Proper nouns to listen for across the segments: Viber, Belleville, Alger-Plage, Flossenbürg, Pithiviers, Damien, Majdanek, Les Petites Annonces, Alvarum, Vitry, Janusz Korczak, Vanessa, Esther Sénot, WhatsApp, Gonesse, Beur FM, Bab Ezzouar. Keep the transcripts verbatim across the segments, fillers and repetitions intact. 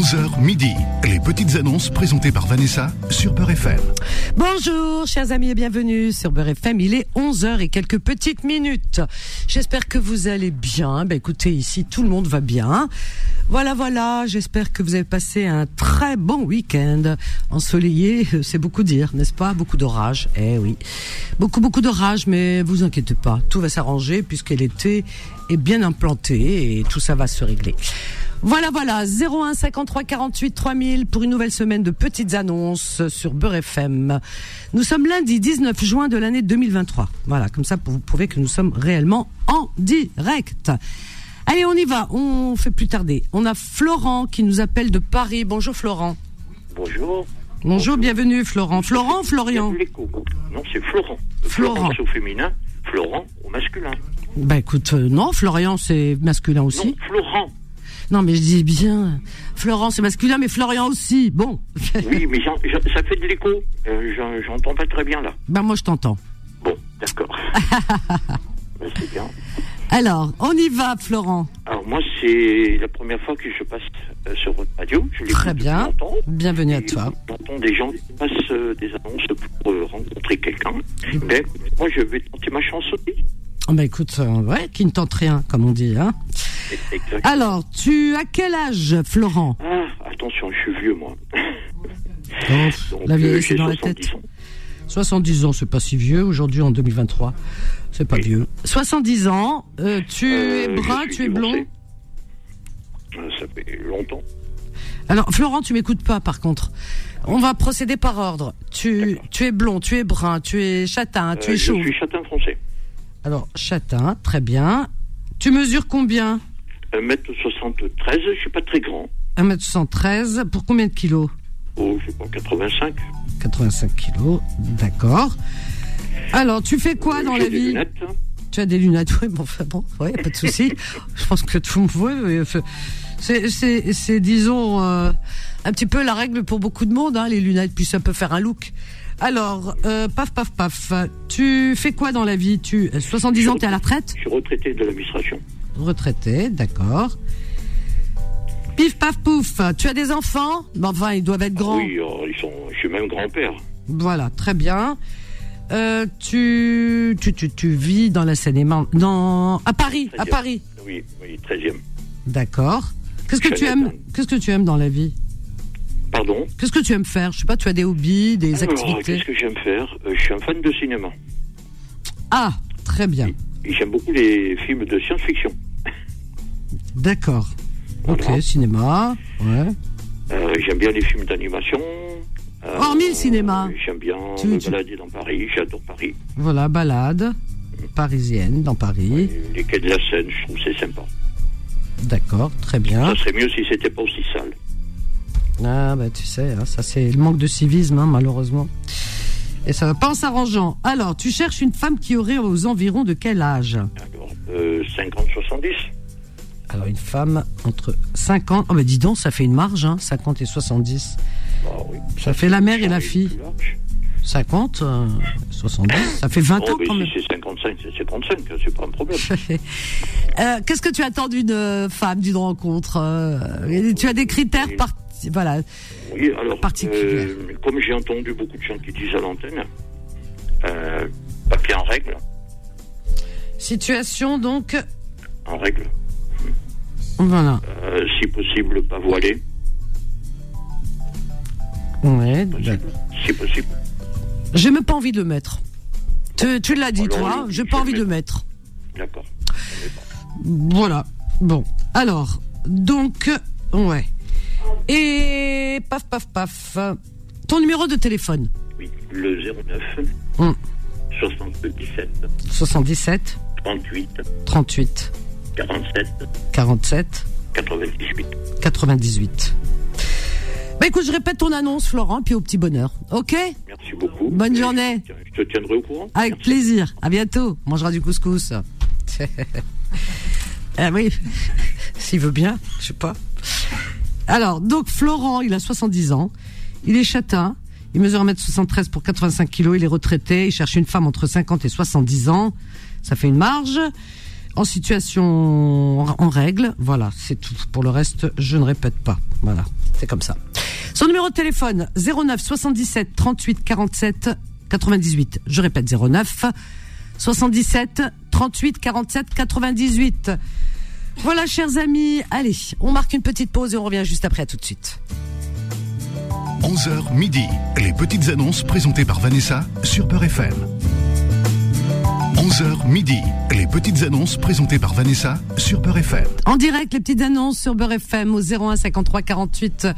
onze heures midi. Les petites annonces présentées par Vanessa sur Beur F M. Bonjour chers amis et bienvenue sur Beur F M. Il est onze heures et quelques petites minutes. J'espère que vous allez bien. Ben écoutez, ici tout le monde va bien. Voilà, voilà, j'espère que vous avez passé un très bon week-end. Ensoleillé, c'est beaucoup dire, n'est-ce pas? Beaucoup d'orage, eh oui. Beaucoup, beaucoup d'orage, mais vous inquiétez pas. Tout va s'arranger puisque l'été est bien implanté et tout ça va se régler. Voilà, voilà, zéro un cinquante-trois quarante-huit trois mille pour une nouvelle semaine de petites annonces sur Beur F M. Nous sommes lundi dix-neuf juin de l'année deux mille vingt-trois. Voilà, comme ça vous prouvez que nous sommes réellement en direct. Allez, on y va, on fait plus tarder. On a Florent qui nous appelle de Paris. Bonjour Florent. Bonjour. Bonjour, Bonjour. Bienvenue Florent. Florent, Florian. Non, c'est Florent. Florent, c'est au féminin, Florent au masculin. Bah écoute, euh, non, Florian c'est masculin aussi. Non, Florent. Non mais je dis bien, Florent c'est masculin mais Florian aussi, bon. Oui, mais j'en, j'en, ça fait de l'écho, euh, j'en, j'entends pas très bien là. Bah moi je t'entends. Bon, d'accord. Bah, c'est bien. Alors, on y va, Florent. Alors, moi, c'est la première fois que je passe euh, sur votre radio. Je l'écoute très bien. Longtemps. Bienvenue à toi. J'entends des gens qui passent euh, des annonces pour euh, rencontrer quelqu'un. Mmh. Mais moi, je vais tenter ma chance aussi. Ah, bah écoute, euh, ouais, qui ne tente rien, comme on dit. Hein. Exactement. Alors, tu as quel âge, Florent? Ah, attention, je suis vieux, moi. Ouf, donc, la vieille, c'est dans la tête. Ans. soixante-dix ans, c'est pas si vieux. Aujourd'hui, en deux mille vingt-trois. C'est pas oui. vieux. soixante-dix ans, euh, tu euh, es brun, tu es blond. Ça fait longtemps. Alors, Florent, tu m'écoutes pas, par contre. On va procéder par ordre. Tu, tu es blond, tu es brun, tu es châtain, euh, tu es chauve. Je suis châtain français. Alors, châtain, très bien. Tu mesures combien? un mètre soixante-treize, je suis pas très grand. un mètre soixante-treize, pour combien de kilos? Oh, je sais pas, quatre-vingt-cinq. quatre-vingt-cinq kilos, d'accord. Alors, tu fais quoi euh, dans la vie? J'ai des lunettes. Tu as des lunettes, oui, bon, enfin, bon, ouais, pas de souci. Je pense que tout le monde. C'est, c'est, c'est disons, euh, un petit peu la règle pour beaucoup de monde, hein, les lunettes, puis ça peut faire un look. Alors, euh, paf, paf, paf. Tu fais quoi dans la vie? Tu soixante-dix ans, tu es à la retraite? Je suis retraité de l'administration. Retraité, d'accord. Pif, paf, pouf. Tu as des enfants? Enfin, ils doivent être grands. Ah oui, alors, ils sont. Je suis même grand-père. Voilà, très bien. Euh, tu, tu, tu, tu vis dans la Seine-et-Marne, dans, à Paris, treizième. À Paris. Oui, oui, treizième. D'accord. Qu'est-ce que tu aimes, qu'est-ce que tu aimes dans la vie? Pardon? Qu'est-ce que tu aimes faire? Je sais pas, tu as des hobbies, des Alors, activités? Qu'est-ce que j'aime faire? euh, Je suis un fan de cinéma. Ah, très bien. Et, et j'aime beaucoup les films de science-fiction. D'accord. Voilà. Ok, cinéma, ouais. Euh, j'aime bien les films d'animation. Euh, Hormis le cinéma. J'aime bien tu, me tu... balader dans Paris, j'adore Paris. Voilà, balade parisienne dans Paris. Oui, les quais de la Seine, je trouve c'est sympa. D'accord, très bien. Ça serait mieux si c'était pas aussi sale. Ah, bah tu sais, hein, ça c'est le manque de civisme, hein, malheureusement. Et ça va pas en s'arrangeant. Alors, tu cherches une femme qui aurait aux environs de quel âge? Alors, euh, cinquante soixante-dix. Alors, une femme entre cinquante... Oh, bah dis donc, ça fait une marge, hein, cinquante et soixante-dix. Bah, oui. Ça, ça fait, fait la mère et la fille. cinquante, euh, soixante-dix, ça fait vingt oh, ans quand même. Si c'est cinquante-cinq, c'est cinquante-cinq, c'est pas un problème. euh, qu'est-ce que tu attends d'une femme, d'une rencontre? euh, Tu as des critères par... voilà, oui, alors, particuliers. Euh, comme j'ai entendu beaucoup de gens qui disent à l'antenne, euh, papier en règle. Situation donc... En règle. Voilà. Euh, si possible, pas voilé. Ouais, d'accord. C'est possible. J'ai même pas envie de le mettre. Tu, tu l'as dit, alors, toi, j'ai pas envie de le mettre. D'accord. Voilà. Bon. Alors, donc, ouais. Et paf, paf, paf. Ton numéro de téléphone? Oui, le zéro neuf hum. soixante-dix-sept soixante-dix-sept trente-huit trente-huit quarante-sept quarante-sept quatre-vingt-dix-huit quatre-vingt-dix-huit. Bah écoute, je répète ton annonce, Florent, puis au petit bonheur. Ok? Merci beaucoup. Bonne Et journée. Je te tiendrai au courant. Avec Merci. Plaisir. À bientôt. On mangera du couscous. Ah oui, s'il veut bien, je sais pas. Alors, donc, Florent, il a soixante-dix ans. Il est châtain. Il mesure un mètre soixante-treize pour quatre-vingt-cinq kilos. Il est retraité. Il cherche une femme entre cinquante et soixante-dix ans. Ça fait une marge. en situation en règle. Voilà, c'est tout. Pour le reste, je ne répète pas. Voilà, c'est comme ça. Son numéro de téléphone, zéro neuf soixante-dix-sept trente-huit quarante-sept quatre-vingt-dix-huit. Je répète, zéro neuf soixante-dix-sept trente-huit quarante-sept quatre-vingt-dix-huit. Voilà, chers amis. Allez, on marque une petite pause et on revient juste après. À tout de suite. onze heures midi. Les petites annonces présentées par Vanessa sur Beur F M. onze heures midi. Les petites annonces présentées par Vanessa sur Beur F M. En direct, les petites annonces sur Beur F M au zéro un cinquante-trois quarante-huit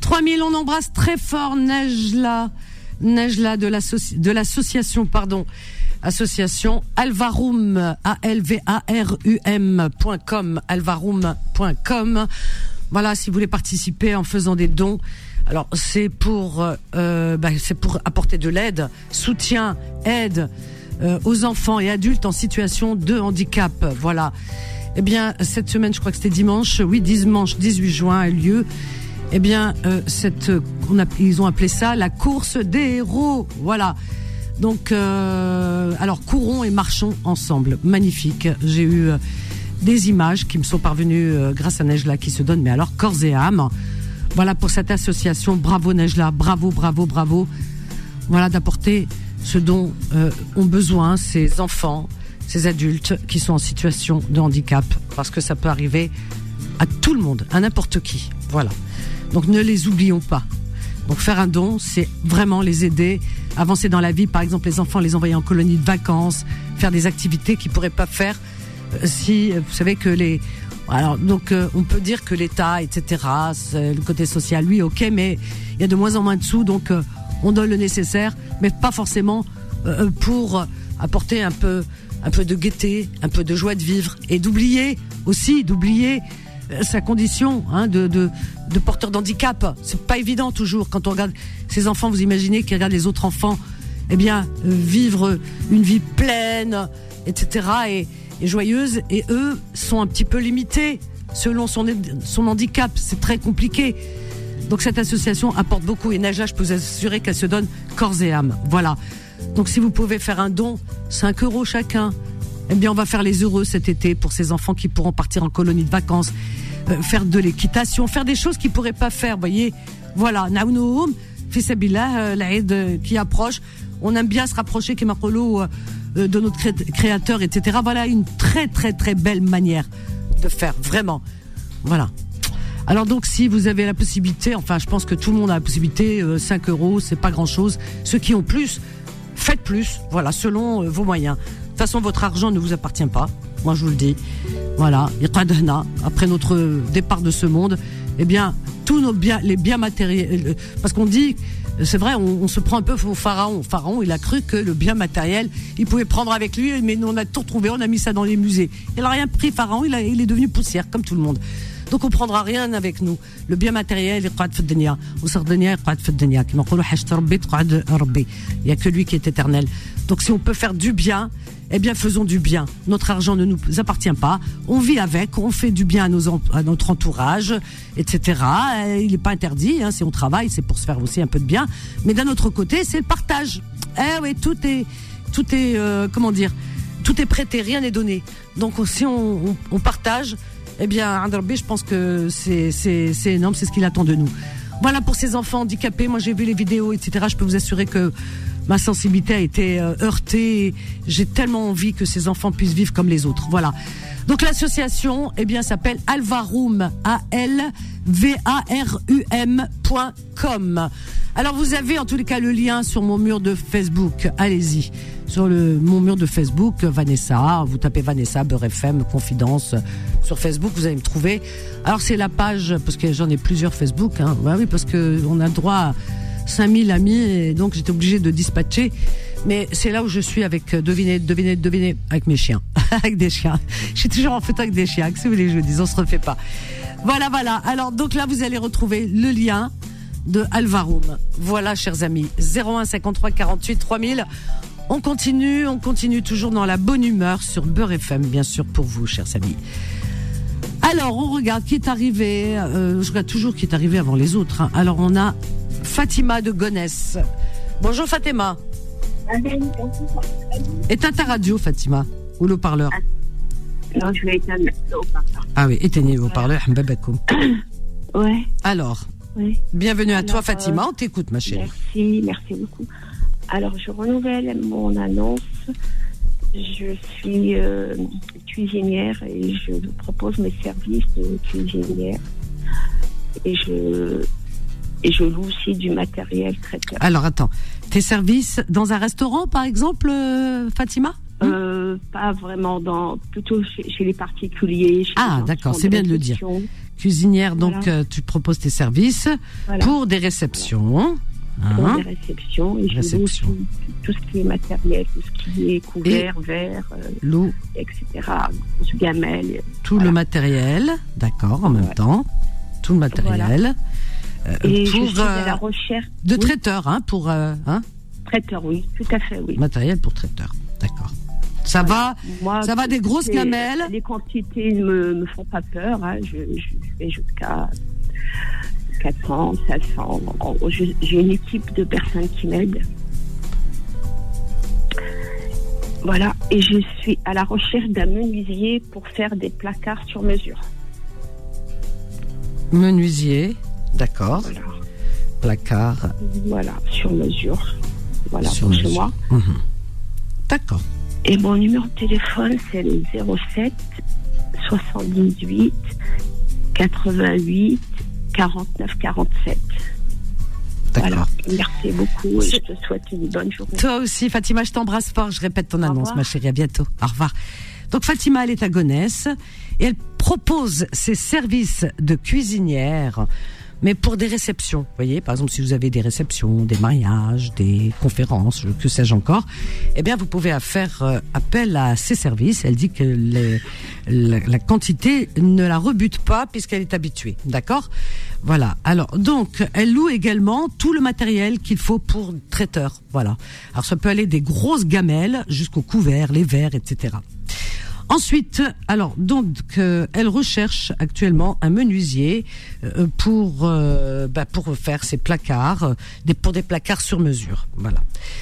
trois mille. On embrasse très fort Najla, Najla de, l'associ... de l'association, pardon, association Alvarum, A L V A R U M point com, alvarum point com. Voilà, si vous voulez participer en faisant des dons. Alors c'est pour, euh, bah, c'est pour apporter de l'aide, soutien, aide euh, aux enfants et adultes en situation de handicap. Voilà. Eh bien cette semaine, je crois que c'était dimanche, oui dimanche dix-huit juin a eu lieu. Eh bien euh, cette, on a, ils ont appelé ça la course des héros. Voilà. Donc euh, alors courons et marchons ensemble. Magnifique. J'ai eu euh, des images qui me sont parvenues euh, grâce à Najla qui se donne, mais alors corps et âme. Voilà pour cette association. Bravo Najla, bravo, bravo, bravo. Voilà d'apporter ce dont euh, ont besoin ces enfants, ces adultes qui sont en situation de handicap. Parce que ça peut arriver à tout le monde, à n'importe qui. Voilà. Donc ne les oublions pas. Donc faire un don, c'est vraiment les aider, avancer dans la vie. Par exemple, les enfants, les envoyer en colonie de vacances, faire des activités qu'ils ne pourraient pas faire euh, si, euh, vous savez que les... Alors, donc, euh, on peut dire que l'État, et cetera, le côté social, lui, ok, mais il y a de moins en moins de sous, donc euh, on donne le nécessaire, mais pas forcément euh, pour apporter un peu, un peu de gaieté, un peu de joie de vivre, et d'oublier aussi, d'oublier euh, sa condition hein, de, de, de porteur d'handicap. C'est pas évident toujours quand on regarde ces enfants. Vous imaginez qu'ils regardent les autres enfants, eh bien, euh, vivre une vie pleine, et cetera. Et Et joyeuse, et eux sont un petit peu limités selon son, son handicap. C'est très compliqué. Donc cette association apporte beaucoup. Et Najla, je peux vous assurer qu'elle se donne corps et âme. Voilà. Donc si vous pouvez faire un don, cinq euros chacun, eh bien on va faire les heureux cet été pour ces enfants qui pourront partir en colonie de vacances, euh, faire de l'équitation, faire des choses qu'ils ne pourraient pas faire. Voyez, voilà. Naounoum, Fisabillah, l'Aïd qui approche. On aime bien se rapprocher, Kemarolo, de notre créateur, et cetera. Voilà une très très très belle manière de faire, vraiment. Voilà. Alors donc si vous avez la possibilité, enfin je pense que tout le monde a la possibilité, cinq euros c'est pas grand chose. Ceux qui ont plus, faites plus, voilà, selon vos moyens. De toute façon votre argent ne vous appartient pas, moi je vous le dis. Voilà, après notre départ de ce monde, eh bien tous nos biens, les biens matériels, parce qu'on dit... C'est vrai, on, on se prend un peu au pharaon. Pharaon, il a cru que le bien matériel, il pouvait prendre avec lui, mais nous, on a tout retrouvé, on a mis ça dans les musées. Il n'a rien pris, pharaon, il, a, il est devenu poussière, comme tout le monde. Donc, on ne prendra rien avec nous. Le bien matériel, il n'y a que lui qui est éternel. Donc, si on peut faire du bien, eh bien, faisons du bien. Notre argent ne nous appartient pas. On vit avec, on fait du bien à, nos, à notre entourage, et cetera. Il n'est pas interdit, hein, si on travaille, c'est pour se faire aussi un peu de bien. Mais d'un autre côté, c'est le partage. Eh oui, tout est, tout est, euh, comment dire, tout est prêté, rien n'est donné. Donc, si on, on, on partage, eh bien, je pense que c'est, c'est, c'est énorme, c'est ce qu'il attend de nous. Voilà pour ces enfants handicapés. Moi, j'ai vu les vidéos, et cetera. Je peux vous assurer que ma sensibilité a été heurtée. J'ai tellement envie que ces enfants puissent vivre comme les autres. Voilà. Donc l'association, eh bien, s'appelle Alvarum, A L V A R U M point com. Alors vous avez en tous les cas le lien sur mon mur de Facebook. Allez-y sur le mon mur de Facebook, Vanessa. Vous tapez Vanessa Beur F M Confidence sur Facebook, vous allez me trouver. Alors c'est la page parce que j'en ai plusieurs Facebook. Hein. Bah oui, parce que on a droit à cinq mille amis et donc j'étais obligée de dispatcher, mais c'est là où je suis avec devinez, devinez, devinez avec mes chiens, avec des chiens. Je suis toujours en fait avec des chiens, si vous voulez je dis, on se refait pas. Voilà, voilà. Alors donc là vous allez retrouver le lien de Alvarum. Voilà chers amis, zéro un cinquante-trois quarante-huit trois mille. On continue, on continue toujours dans la bonne humeur sur Beur F M bien sûr pour vous chers amis. Alors on regarde qui est arrivé, euh, je regarde toujours qui est arrivé avant les autres. Hein. Alors on a Fatima de Gonesse. Bonjour Fatima. Éteins ta radio Fatima. Ou le parleur. Ah oui, éteignez vos haut-parleurs. Ouais. Alors, oui. bienvenue à Alors, toi Fatima, euh, on t'écoute ma chérie. Merci, merci beaucoup. Alors je renouvelle mon annonce. Je suis euh, cuisinière et je propose mes services de cuisinière. Et je, et je loue aussi du matériel traiteur. Alors attends, tes services dans un restaurant par exemple, euh, Fatima? Euh, pas vraiment, dans, plutôt chez, chez les particuliers. Chez ah, les d'accord, c'est bien de le dire. Cuisinière, voilà. donc euh, tu proposes tes services voilà. pour des réceptions. Voilà. Pour hein? des réceptions. Et Réception. je loue tout, tout ce qui est matériel, tout ce qui est couvert, et verre, euh, l'eau, et cetera. Gamelle. Tout voilà. le matériel, d'accord, en même voilà. temps. Tout le matériel. Voilà. Euh, et pour, je suis à la recherche. De oui. traiteur, hein, pour. Euh, hein? Traiteur, oui, tout à fait, oui. Matériel pour traiteur, d'accord. Ça voilà. va, Moi, ça va des grosses gamelles. Les quantités ne me, me font pas peur. Hein. Je, je vais jusqu'à quatre cents, cinq cents. Je, j'ai une équipe de personnes qui m'aident. Voilà. Et je suis à la recherche d'un menuisier pour faire des placards sur mesure. Menuisier, d'accord. Voilà. Placard. Voilà, sur mesure. Voilà, sur pour mesure. Chez moi. Mmh. D'accord. Et mon numéro de téléphone, c'est le zéro sept soixante-dix-huit quatre-vingt-huit quarante-neuf quarante-sept. D'accord. Voilà. Merci beaucoup et c'est... je te souhaite une bonne journée. Toi aussi, Fatima, je t'embrasse fort. Je répète ton Au annonce, revoir. ma chérie. À bientôt. Au revoir. Donc, Fatima, elle est à Gonesse et elle propose ses services de cuisinière, mais pour des réceptions. Vous voyez, par exemple, si vous avez des réceptions, des mariages, des conférences, que sais-je encore, eh bien, vous pouvez faire appel à ses services. Elle dit que les, la, la quantité ne la rebute pas puisqu'elle est habituée. D'accord? Voilà. Alors, donc, elle loue également tout le matériel qu'il faut pour traiteur. Voilà. Alors, ça peut aller des grosses gamelles jusqu'aux couverts, les verres, et cetera. Ensuite, alors donc euh, elle recherche actuellement un menuisier euh, pour euh, bah, pour faire ses placards, euh, des, pour des placards sur mesure. Voilà.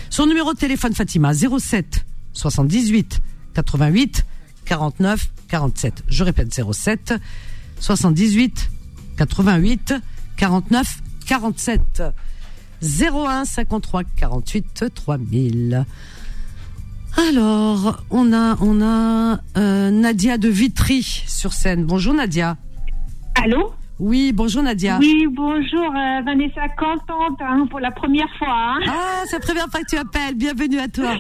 Son numéro de téléphone Fatima zéro sept soixante-dix-huit quatre-vingt-huit quarante-neuf quarante-sept. Je répète zéro sept soixante-dix-huit quatre-vingt-huit quarante-neuf quarante-sept zéro un cinquante-trois quarante-huit trois mille. Alors, on a, on a euh, Nadia de Vitry sur scène. Bonjour Nadia. Allô ? Oui, bonjour Nadia. Oui, bonjour euh, Vanessa, contente hein, pour la première fois. Hein. Ah, c'est la première fois que tu appelles. Bienvenue à toi.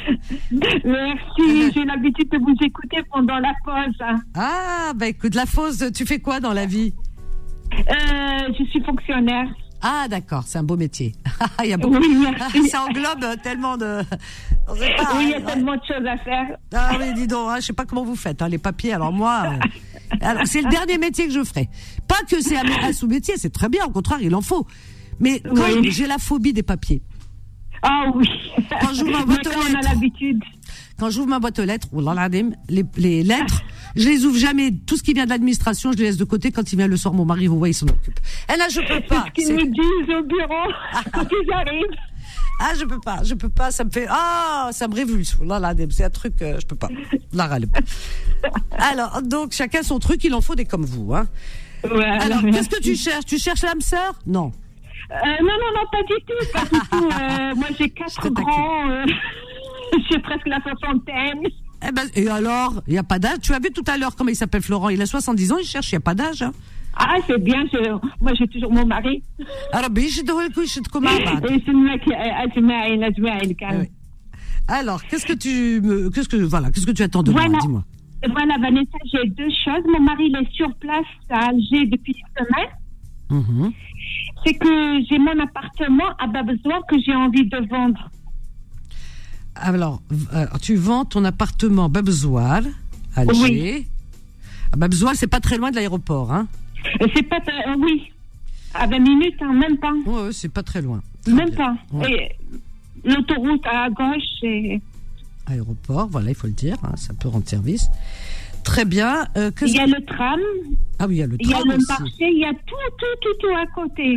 Merci, j'ai l'habitude de vous écouter pendant la pause. Hein. Ah, bah écoute, la pause, tu fais quoi dans la vie ? euh, Je suis fonctionnaire. Ah, d'accord, c'est un beau métier. Il y a beaucoup. Oui, merci. Ça englobe tellement de. On sait pas, oui, il y a ouais. tellement de choses à faire. Ah oui, dis donc, hein, je sais pas comment vous faites, hein, les papiers. Alors moi, euh... alors c'est le dernier métier que je ferai. Pas que c'est un sous-métier, c'est très bien. Au contraire, il en faut. Mais quand oui. j'ai la phobie des papiers. Ah oui. Quand j'ouvre ma boîte aux lettres. On a l'habitude. Quand j'ouvre ma boîte aux lettres, les, les lettres, je les ouvre jamais. Tout ce qui vient de l'administration, je les laisse de côté. Quand il vient le soir, mon mari, vous voyez, il s'en occupe. Et là, je peux pas. C'est ce qu'ils nous disent au bureau quand ils arrivent. Ah, je peux pas, je peux pas, ça me fait. Ah, oh, ça me révulse. Là, là, c'est un truc, euh, je peux pas. Là, là, là. Alors, donc, chacun son truc, il en faut des comme vous. Hein. Ouais, alors, merci. Qu'est-ce que tu cherches? Tu cherches l'âme sœur? Non. Euh, non, non, non, pas du tout. Pas du tout. Euh, moi, j'ai quatre grands. Euh, j'ai presque la soixantaine. Eh ben, et alors, il n'y a pas d'âge. Tu as vu tout à l'heure comment il s'appelle Florent. Il a soixante-dix ans, il cherche, il n'y a pas d'âge. Hein. Ah, c'est bien, je, moi j'ai toujours mon mari. Alors, qu'est-ce que tu me, qu'est-ce que, voilà, qu'est-ce que tu attends de voilà. moi, dis-moi. Voilà, Vanessa, j'ai deux choses. Mon mari, il est sur place à Alger depuis une semaine. Mm-hmm. C'est que j'ai mon appartement à Bab Ezzouar que j'ai envie de vendre. Alors, tu vends ton appartement Bab Ezzouar, Alger. Oui. À Bab Ezzouar, c'est pas très loin de l'aéroport, hein. C'est pas très... Oui. À vingt minutes, hein, même pas. Oui, ouais, c'est pas très loin. Très même bien. Pas. Ouais. Et l'autoroute à gauche, c'est... Aéroport, voilà, il faut le dire. Hein, ça peut rendre service. Très bien. Euh, il y a le tram. Ah oui, il y a le tram. Il y a le marché, il y a tout, tout, tout, tout à côté.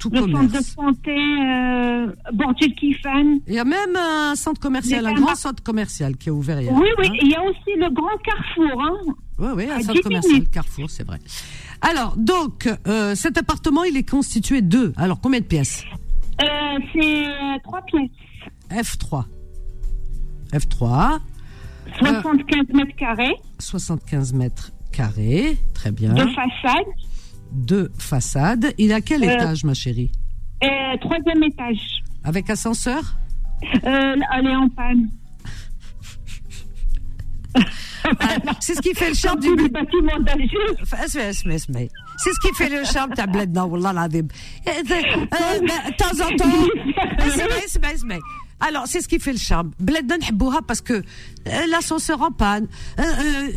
tout le commerce. Le centre de santé, euh, Bordeaux Kifan. Il y a même un centre commercial, un grand centre commercial qui est ouvert hier. Oui, oui, hein. Il y a aussi le grand Carrefour. Hein. Oui, oui, un à centre commercial, minutes. Carrefour, c'est vrai. Alors, donc, euh, cet appartement, il est constitué de... Alors, combien de pièces? euh, C'est trois pièces. F trois. F trois. soixante-quinze euh, mètres carrés. soixante-quinze mètres carrés, très bien. Deux façades. Deux façades. Il est à quel euh, étage, ma chérie? euh, Troisième étage. Avec ascenseur? euh, Elle est en panne. C'est ce qui fait le charme du bâtiment d'Alger. C'est ce qui fait le charme de ta bledna, wallah l'azim. De temps en temps. Alors, c'est ce qui fait le charme. Bledna n'habouha parce que l'ascenseur en panne,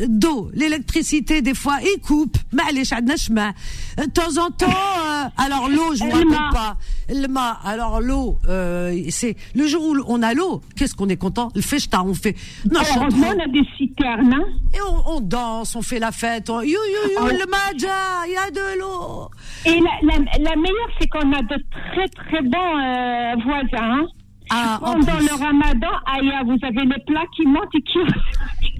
d'eau, l'électricité, des fois, il coupe. De temps en temps, alors l'eau, je ne m'appelle pas. L'ma, alors l'eau, euh, c'est le jour où on a l'eau, qu'est-ce qu'on est content? Le festa, on fait. Non, alors, on a des citernes. Hein? Et on, on danse, on fait la fête. On, you, you, you, oh. Le maja, il y a de l'eau. Et la, la, la meilleure, c'est qu'on a de très très bons euh, voisins. Hein? Ah, pendant le ramadan, aïe, vous avez les plats qui montent et qui.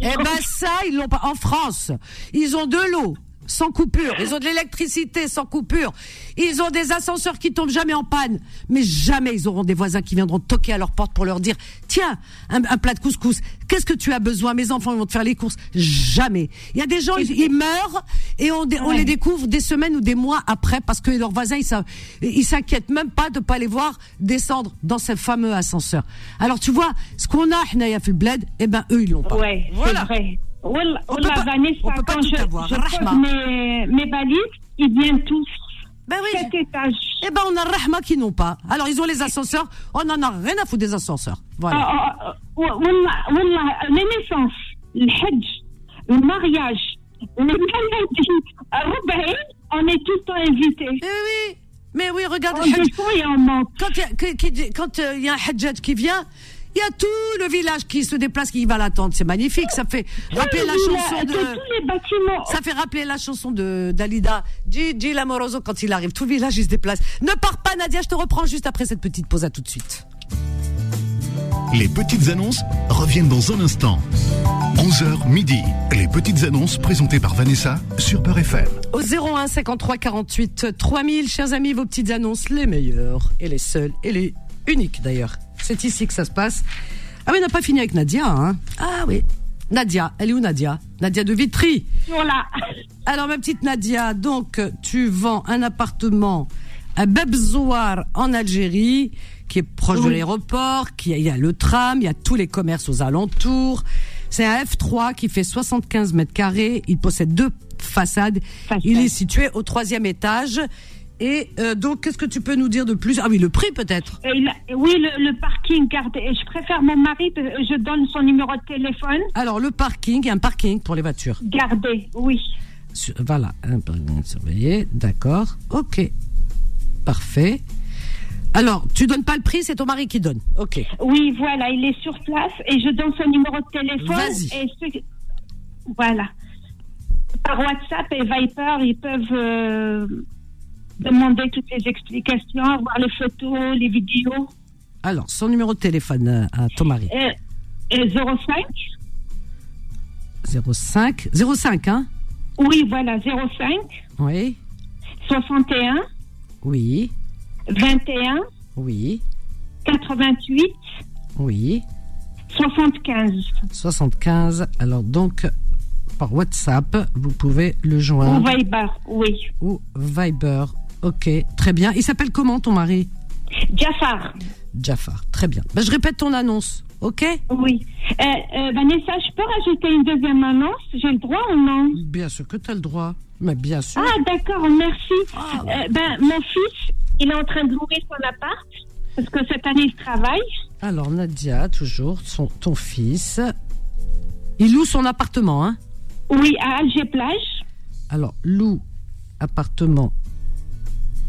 Eh ben ça, ils l'ont pas. En France, ils ont de l'eau. Sans coupure, ils ont de l'électricité sans coupure, ils ont des ascenseurs qui tombent jamais en panne, mais jamais ils auront des voisins qui viendront toquer à leur porte pour leur dire tiens, un, un plat de couscous, qu'est-ce que tu as besoin, mes enfants vont te faire les courses. Jamais. Il y a des gens, ils, ils meurent et on, on ouais. les découvre des semaines ou des mois après parce que leurs voisins ils, ils s'inquiètent même pas de pas les voir descendre dans ces fameux ascenseurs. Alors tu vois, ce qu'on a Hnaya fil bled, eh ben eux ils l'ont pas. Ouais, voilà. C'est vrai. Wallah, Vanessa, on peut pas quand tout je, avoir. Je pose mes, mes valises, ils viennent tous. Ben oui. Cet étage. Eh ben, on a Rahma qui n'ont pas. Alors, ils ont les ascenseurs. On n'en a rien à foutre des ascenseurs. Voilà. Wallah, Wallah, les naissances, le hajj, le mariage, le maladie, on est tout le temps invités. Eh oui. Mais oui, regarde le hajj. Quand il y a un hajjaj qui vient, il y a tout le village qui se déplace, qui va l'attendre. C'est magnifique. Ça fait rappeler la chanson de. Tous les bâtiments. Ça fait rappeler la chanson de d'Alida. Gigi l'amoroso quand il arrive. Tout le village il se déplace. Ne pars pas, Nadia. Je te reprends juste après cette petite pause. À tout de suite. Les petites annonces reviennent dans un instant. onze heures midi. Les petites annonces présentées par Vanessa sur Beur F M. Au zéro un cinquante-trois quarante-huit trois mille, chers amis, vos petites annonces les meilleures et les seules et les uniques d'ailleurs. C'est ici que ça se passe. Ah oui, on n'a pas fini avec Nadia, hein. Ah oui. Nadia, elle est où Nadia? Nadia de Vitry. Voilà. Alors, ma petite Nadia, donc, tu vends un appartement à Bab Ezzouar en Algérie, qui est proche oui. de l'aéroport, qui, il y a le tram, il y a tous les commerces aux alentours. C'est un F trois qui fait soixante-quinze mètres carrés. Il possède deux façades. Façade. Il est situé au troisième étage. Et euh, donc, qu'est-ce que tu peux nous dire de plus? Ah oui, le prix peut-être. euh, il a, Oui, le, le parking, garde, je préfère mon mari, je donne son numéro de téléphone. Alors, le parking, un parking pour les voitures. Gardé, oui. Sur, voilà, un parking surveillé, d'accord, ok, parfait. Alors, tu donnes pas le prix, c'est ton mari qui donne, ok. Oui, voilà, il est sur place et je donne son numéro de téléphone. Vas-y. Et ce... Voilà. Par WhatsApp et Viper, ils peuvent... Euh... demander toutes les explications, voir les photos, les vidéos. Alors, son numéro de téléphone à ton mari. Et zéro cinq hein? Oui, voilà, zéro cinq. Oui. soixante et un. Oui. vingt et un. Oui. quatre-vingt-huit. Oui. soixante-quinze. soixante-quinze. Alors, donc... par WhatsApp, vous pouvez le joindre. Ou Viber, oui. Ou Viber, ok, très bien. Il s'appelle comment ton mari? Jafar. Jafar, très bien. Ben, je répète ton annonce, ok? Oui. Euh, euh, Vanessa, je peux rajouter une deuxième annonce? J'ai le droit ou non? Bien sûr que tu as le droit, mais bien sûr. Ah d'accord, merci. Ah, ouais. euh, ben, mon fils, il est en train de louer son appart, parce que cette année il travaille. Alors Nadia, toujours, son, ton fils, il loue son appartement, hein? Oui, à Alger-Plage. Alors, loue appartement.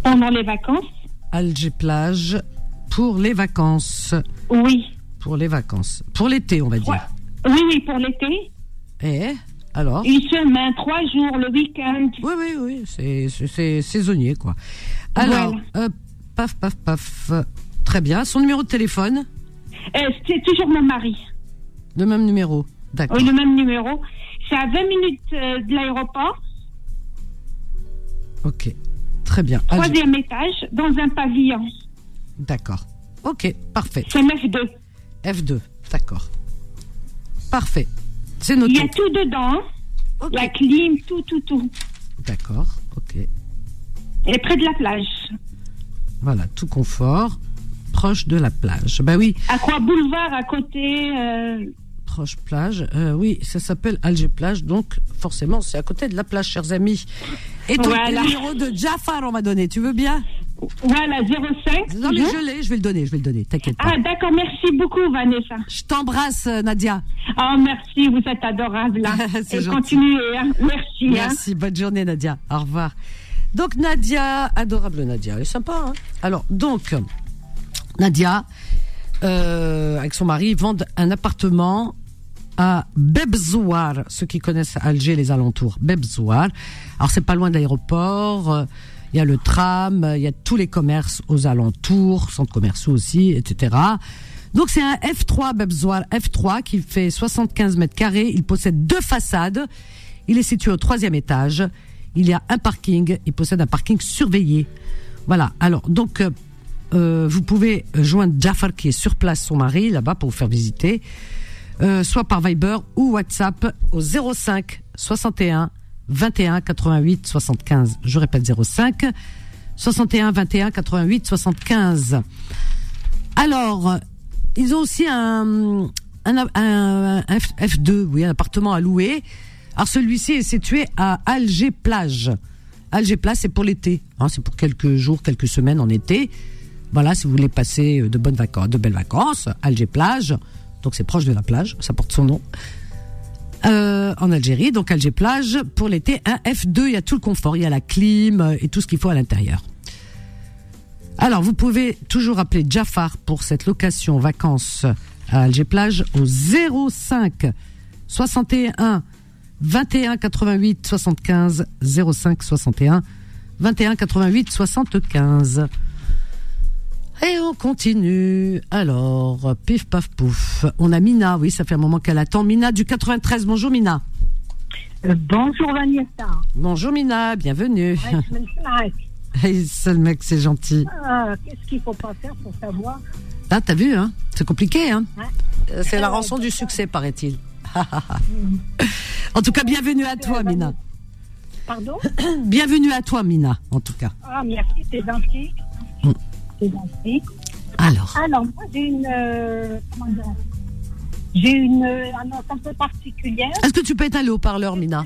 Pendant les vacances. Alger-Plage pour les vacances. Oui. Pour les vacances. Pour l'été, on va trois. Dire. Oui, oui, pour l'été. Et alors? Une semaine, trois jours, le week-end. Oui, oui, oui, c'est, c'est, c'est saisonnier, quoi. Alors, voilà. euh, Paf, paf, paf. Très bien. Son numéro de téléphone euh, c'est toujours mon mari. Le même numéro. D'accord. Oui, le même numéro. C'est à vingt minutes euh, de l'aéroport. Ok. Très bien. Troisième étage, dans un pavillon. D'accord. Ok, parfait. C'est F deux. F deux, d'accord. Parfait. C'est noté. Il y a tout dedans. Okay. La clim, tout, tout, tout. D'accord, ok. Et près de la plage. Voilà, tout confort, proche de la plage. Ben oui. À quoi boulevard, à côté euh... proche plage, euh, oui, ça s'appelle Alger-Plage, donc forcément c'est à côté de la plage, chers amis. Et ton voilà. numéro de Jafar, on m'a donné, tu veux bien? Voilà, zéro cinq. Non mais mmh. je l'ai, je vais le donner, je vais le donner, t'inquiète pas. Ah d'accord, merci beaucoup Vanessa. Je t'embrasse Nadia. Oh merci, vous êtes adorable. Et gentil. Continuez, hein. merci. Merci, hein. Bonne journée Nadia, au revoir. Donc Nadia, adorable Nadia, elle est sympa. Hein. Alors donc, Nadia, euh, avec son mari, ils vendent un appartement à Bab Ezzouar, ceux qui connaissent Alger, les alentours. Bab Ezzouar. Alors c'est pas loin de l'aéroport, il euh, y a le tram, il y a tous les commerces aux alentours, centres commerciaux aussi, et cetera. Donc c'est un F trois, Bab Ezzouar F trois qui fait soixante-quinze mètres carrés, il possède deux façades, il est situé au troisième étage, il y a un parking, il possède un parking surveillé. Voilà, alors donc euh, euh, vous pouvez joindre Jafar qui est sur place, son mari, là-bas pour vous faire visiter. Euh, soit par Viber ou WhatsApp au zéro cinq soixante et un vingt et un quatre-vingt-huit soixante-quinze. Je répète zéro cinq soixante et un vingt et un quatre-vingt-huit soixante-quinze. Alors, ils ont aussi un, un, un, un F deux, oui, un appartement à louer. Alors celui-ci est situé à Alger-Plage. Alger-Plage, c'est pour l'été, hein, c'est pour quelques jours, quelques semaines en été. Voilà, si vous voulez passer de bonnes vacances, de belles vacances, Alger-Plage. Donc c'est proche de la plage, ça porte son nom, euh, en Algérie. Donc Alger-Plage, pour l'été, un F deux, il y a tout le confort, il y a la clim et tout ce qu'il faut à l'intérieur. Alors vous pouvez toujours appeler Jafar pour cette location vacances à Alger-Plage au zéro cinq soixante et un vingt et un quatre-vingt-huit soixante-quinze, zéro cinq soixante et un vingt et un quatre-vingt-huit soixante-quinze. Et on continue. Alors, pif, paf, pouf. On a Mina, oui, ça fait un moment qu'elle attend. Mina du quatre-vingt-treize, bonjour Mina. Euh, bonjour Vanessa. Bonjour Mina, bienvenue. Mec, c'est gentil. Ah, qu'est-ce qu'il faut pas faire pour savoir? Ah, t'as vu, hein? C'est compliqué, hein? hein c'est euh, la rançon euh, du succès, paraît-il. En tout cas, bienvenue à toi, Mina. Pardon? Bienvenue à toi, Mina, en tout cas. Ah, merci, t'es gentil. Mm. Alors. Alors, moi, j'ai une. Euh, comment dire, j'ai une euh, annonce un peu particulière. Est-ce que tu peux étaler au haut-parleur, Mina?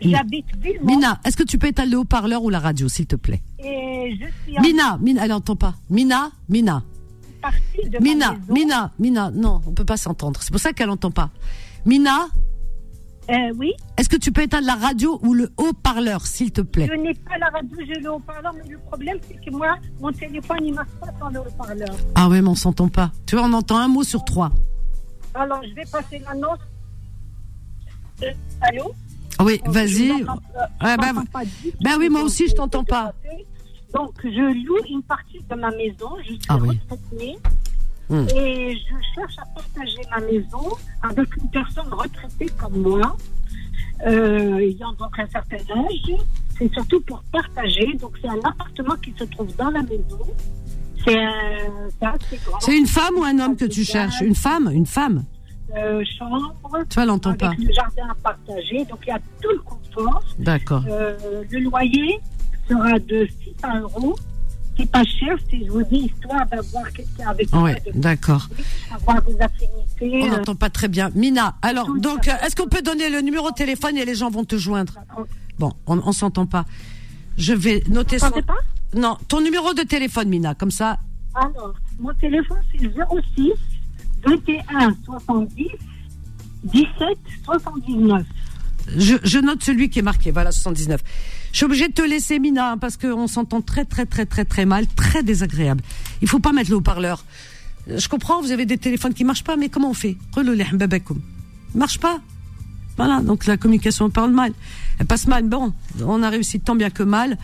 J'habite Villemont. Mina, est-ce que tu peux étaler au haut-parleur ou la radio, s'il te plaît? Et je suis. En... Mina, Mina, elle n'entend pas. Mina, Mina. De Mina, Mina, Mina, non, on ne peut pas s'entendre. C'est pour ça qu'elle n'entend pas. Mina? Euh, oui. Est-ce que tu peux éteindre la radio ou le haut-parleur, s'il te plaît? Je n'ai pas la radio, j'ai le haut-parleur, mais le problème, c'est que moi, mon téléphone, il ne marche pas sans le haut-parleur. Ah oui, mais on ne s'entend pas. Tu vois, on entend un mot sur trois. Alors, je vais passer l'annonce. Euh, allô? Oui, donc, vas-y. Je ouais, bah, pas du tout. Ben oui, moi aussi, je ne t'entends pas. Donc, je loue une partie de ma maison. Je suis ah, retraitée. Oui. Hum. Et je cherche à partager ma maison avec une personne retraitée comme moi, euh, ayant donc un certain âge. C'est surtout pour partager. Donc c'est un appartement qui se trouve dans la maison. C'est, un, c'est assez grand. C'est une femme ou un homme que tu cherches? Une femme, une femme. Euh, chambre. Tu l'entends avec pas. Le jardin à partager. Donc il y a tout le confort. D'accord. Euh, le loyer sera de six cents euros. C'est pas cher, si je vous dis, histoire d'avoir quelqu'un avec moi. Oui, d'accord. Avoir des affinités. On n'entend pas très bien. Mina, alors, donc, est-ce qu'on peut donner le numéro de téléphone et les gens vont te joindre? Bon, on ne s'entend pas. Je vais noter son... Vous ne m'entendez pas? Non, ton numéro de téléphone, Mina, comme ça. Alors, mon téléphone, c'est zéro six vingt et un soixante-dix dix-sept soixante-dix-neuf. Je, je note celui qui est marqué, voilà, soixante-dix-neuf. Je suis obligée de te laisser, Mina, hein, parce qu'on s'entend très, très, très, très, très mal, très désagréable. Il faut pas mettre le haut-parleur. Je comprends, vous avez des téléphones qui marchent pas, mais comment on fait? Marche pas. Voilà, donc la communication parle mal. Elle passe mal, bon, on a réussi tant bien que mal.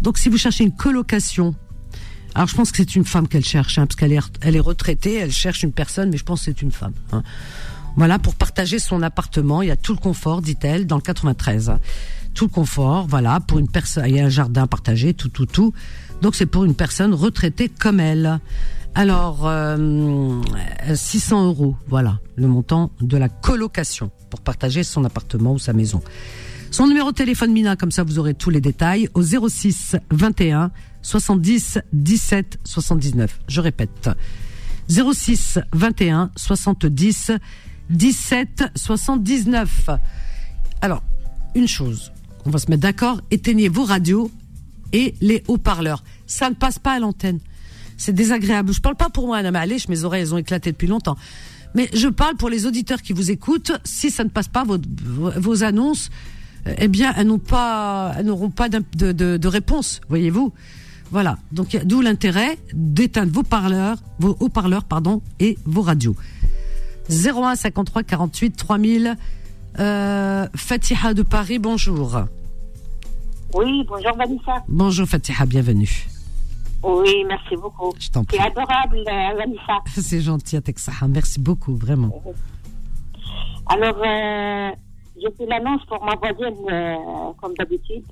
Donc si vous cherchez une colocation Alors je pense que c'est une femme qu'elle cherche, hein, parce qu'elle est, elle est retraitée, elle cherche une personne, mais je pense que c'est une femme. Hein. Voilà, pour partager son appartement, il y a tout le confort, dit-elle, dans le quatre-vingt-treize. Hein. Tout le confort, voilà, pour une personne, il y a un jardin partagé, tout, tout, tout. Donc c'est pour une personne retraitée comme elle. Alors, euh, six cents euros, voilà, le montant de la colocation pour partager son appartement ou sa maison. Son numéro de téléphone Mina, comme ça vous aurez tous les détails, au zéro six vingt et un soixante-dix dix-sept soixante-dix-neuf. Je répète, zéro six vingt et un soixante-dix dix-sept soixante-dix-neuf. Alors, une chose, on va se mettre d'accord, éteignez vos radios et les haut-parleurs. Ça ne passe pas à l'antenne. C'est désagréable. Je parle pas pour moi, Anna Malèche, mes oreilles, elles ont éclaté depuis longtemps. Mais je parle pour les auditeurs qui vous écoutent. Si ça ne passe pas, vos, vos annonces, eh bien, elles n'ont pas, elles n'auront pas de, de, de réponse, voyez-vous. Voilà. Donc, d'où l'intérêt d'éteindre vos parleurs, vos haut-parleurs, pardon, et vos radios. zéro un cinquante-trois quarante-huit trois mille, euh, Fatiha de Paris, bonjour. Oui, bonjour Vanessa. Bonjour Fatiha, bienvenue. Oui, merci beaucoup. Je t'en prie. C'est adorable, Vanessa. C'est gentil, Atexaha. Merci beaucoup, vraiment. Alors, euh, j'ai fait l'annonce pour ma voisine, euh, comme d'habitude,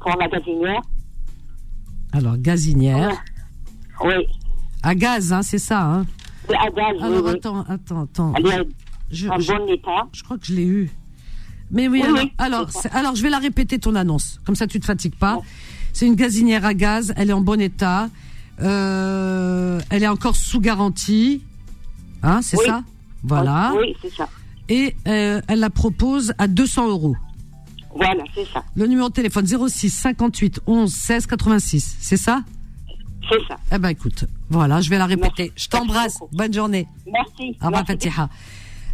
pour la gazinière. Alors, gazinière. Oui. oui. À gaz, hein, c'est ça, hein. Oui, à gaz. Alors, oui, attends, oui. attends, attends. Elle est je, en je, bon état. Je crois que je l'ai eu. Mais oui, oui, alors, oui alors, c'est c'est, alors, je vais la répéter, ton annonce. Comme ça, tu ne te fatigues pas. Oui. C'est une gazinière à gaz, elle est en bon état, euh, elle est encore sous garantie, hein, c'est oui. ça Voilà. Oui, c'est ça. Et euh, elle la propose à deux cents euros. Voilà, c'est ça. Le numéro de téléphone zéro six cinquante-huit onze seize quatre-vingt-six, c'est ça C'est ça. Eh ben écoute, voilà, je vais la répéter. Merci. Je t'embrasse, bonne journée. Merci. Au revoir Fatiha.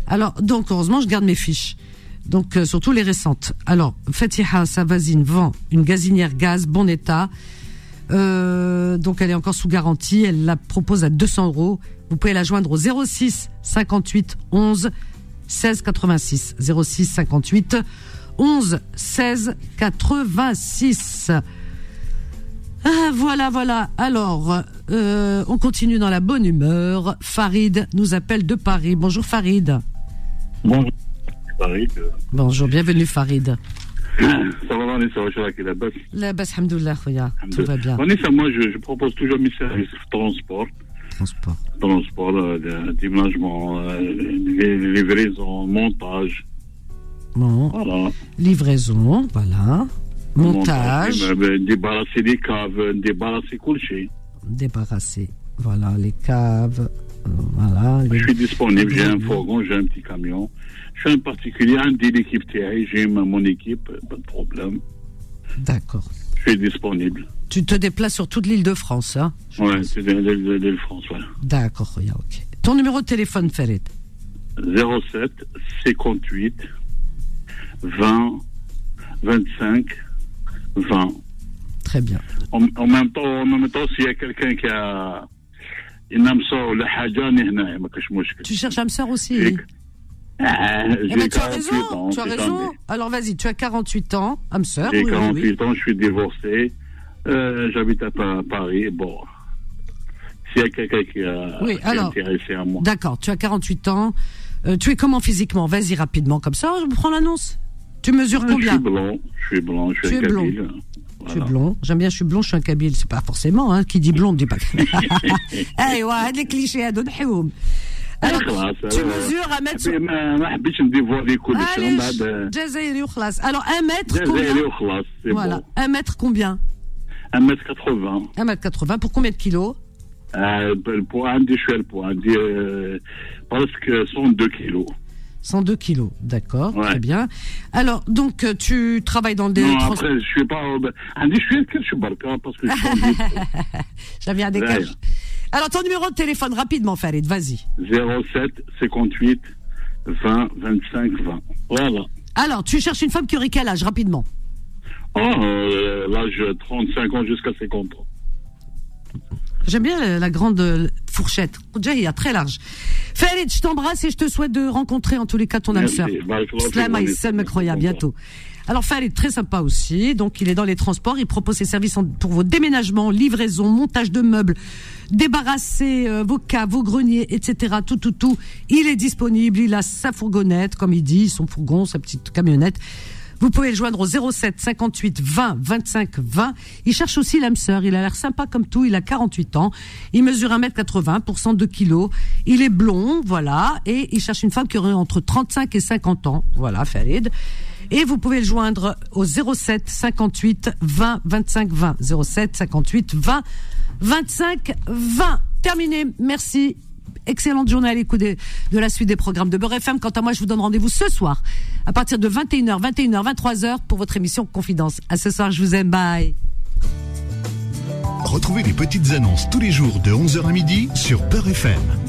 Alors, donc, heureusement, je garde mes fiches. Donc, euh, surtout les récentes. Alors, Fatiha, sa voisine, vend une gazinière gaz, bon état. Euh, donc, elle est encore sous garantie. Elle la propose à deux cents euros. Vous pouvez la joindre au zéro six cinquante-huit onze seize quatre-vingt-six. zéro six cinquante-huit onze seize quatre-vingt-six. Ah, voilà, voilà. Alors, euh, on continue dans la bonne humeur. Farid nous appelle de Paris. Bonjour, Farid. Bonjour. Farid. Bonjour, bienvenue Farid. Ça va, Vanessa, je suis avec la basse. La basse, alhamdoulilah, tout va bien. Vanessa, moi je, je propose toujours mes services transport. Transport. Transport, euh, déménagement, euh, livraison, montage. Bon. Voilà. Livraison, voilà. Montage. montage débarrasser les caves, débarrasser coucher. Débarrasser, voilà, les caves. Voilà, les... Je suis disponible, j'ai un fourgon, j'ai un petit camion. Je suis un particulier, un de l'équipe T I, j'ai mon équipe, pas de problème. D'accord. Je suis disponible. Tu te déplaces sur toute l'île de France, hein? Oui, c'est l'île de France, voilà. D'accord, yeah, ok. Ton numéro de téléphone, Farid? zéro sept cinquante-huit vingt vingt-cinq vingt. Très bien. En, en même temps, en même temps, s'il y a quelqu'un qui a... Tu cherches un soeur aussi? Oui. Ah, eh ben, tu as raison, ans, tu as raison. Des... Alors vas-y, tu as quarante-huit ans, âme sœur. J'ai oui, quarante-huit oui. ans, je suis divorcé. Euh, j'habite à Paris. Bon, s'il y a quelqu'un qui a, oui, qui alors, est intéressé à moi. D'accord, tu as quarante-huit ans. Euh, tu es comment physiquement? Vas-y rapidement, comme ça, je prends l'annonce. Tu mesures ah, combien? Je suis blond, je suis blond, je suis un Kabyle. Voilà. Je suis blond, j'aime bien, je suis blond, je suis un Kabyle. C'est pas forcément, hein, qui dit blond, ne dit pas. Eh ouais, les clichés, à donner. Alors, tu mesures un mètre. Alors, un mètre combien? Voilà. Un mètre combien? un mètre quatre-vingts. un mètre quatre-vingts. Pour combien de kilos? Pour un des cheveux, pour un des. Presque cent deux kilos. cent deux kilos, d'accord, ouais. Très bien. Alors, donc, tu travailles dans des... Non, trans... après, je suis pas... Je suis je suis parce que je suis... J'avais un décalage. Alors, ton numéro de téléphone, rapidement, Farid, vas-y. zéro sept cinquante-huit vingt vingt-cinq vingt. Voilà. Alors, tu cherches une femme qui aurait quel âge, rapidement? Oh, euh, l'âge trente-cinq ans jusqu'à cinquante ans. J'aime bien la grande fourchette. Déjà, il y a très large. Farid, je t'embrasse et je te souhaite de rencontrer en tous les cas ton âme sœur. Salam aïssam, me croyez, à bientôt. Alors Fael est très sympa aussi, donc il est dans les transports, il propose ses services pour vos déménagements, livraisons, montage de meubles, débarrasser euh, vos caves, vos greniers, et cetera. Tout, tout, tout. Il est disponible, il a sa fourgonnette, comme il dit, son fourgon, sa petite camionnette. Vous pouvez le joindre au zéro sept cinquante-huit vingt vingt-cinq vingt. Il cherche aussi l'âme sœur. Il a l'air sympa comme tout. Il a quarante-huit ans. Il mesure un mètre quatre-vingts pour cent deux kilos. Il est blond, voilà. Et il cherche une femme qui aurait entre trente-cinq et cinquante ans. Voilà, Farid. Et vous pouvez le joindre au zéro sept cinquante-huit vingt vingt-cinq vingt. zéro sept cinquante-huit vingt vingt-cinq vingt. Terminé. Merci. Excellente journée à l'écoute de, de la suite des programmes de Beur F M. Quant à moi, je vous donne rendez-vous ce soir à partir de vingt et une heures, vingt et une heures, vingt-trois heures pour votre émission Confidence. À ce soir, je vous aime. Bye. Retrouvez les petites annonces tous les jours de onze heures à midi sur Beur F M.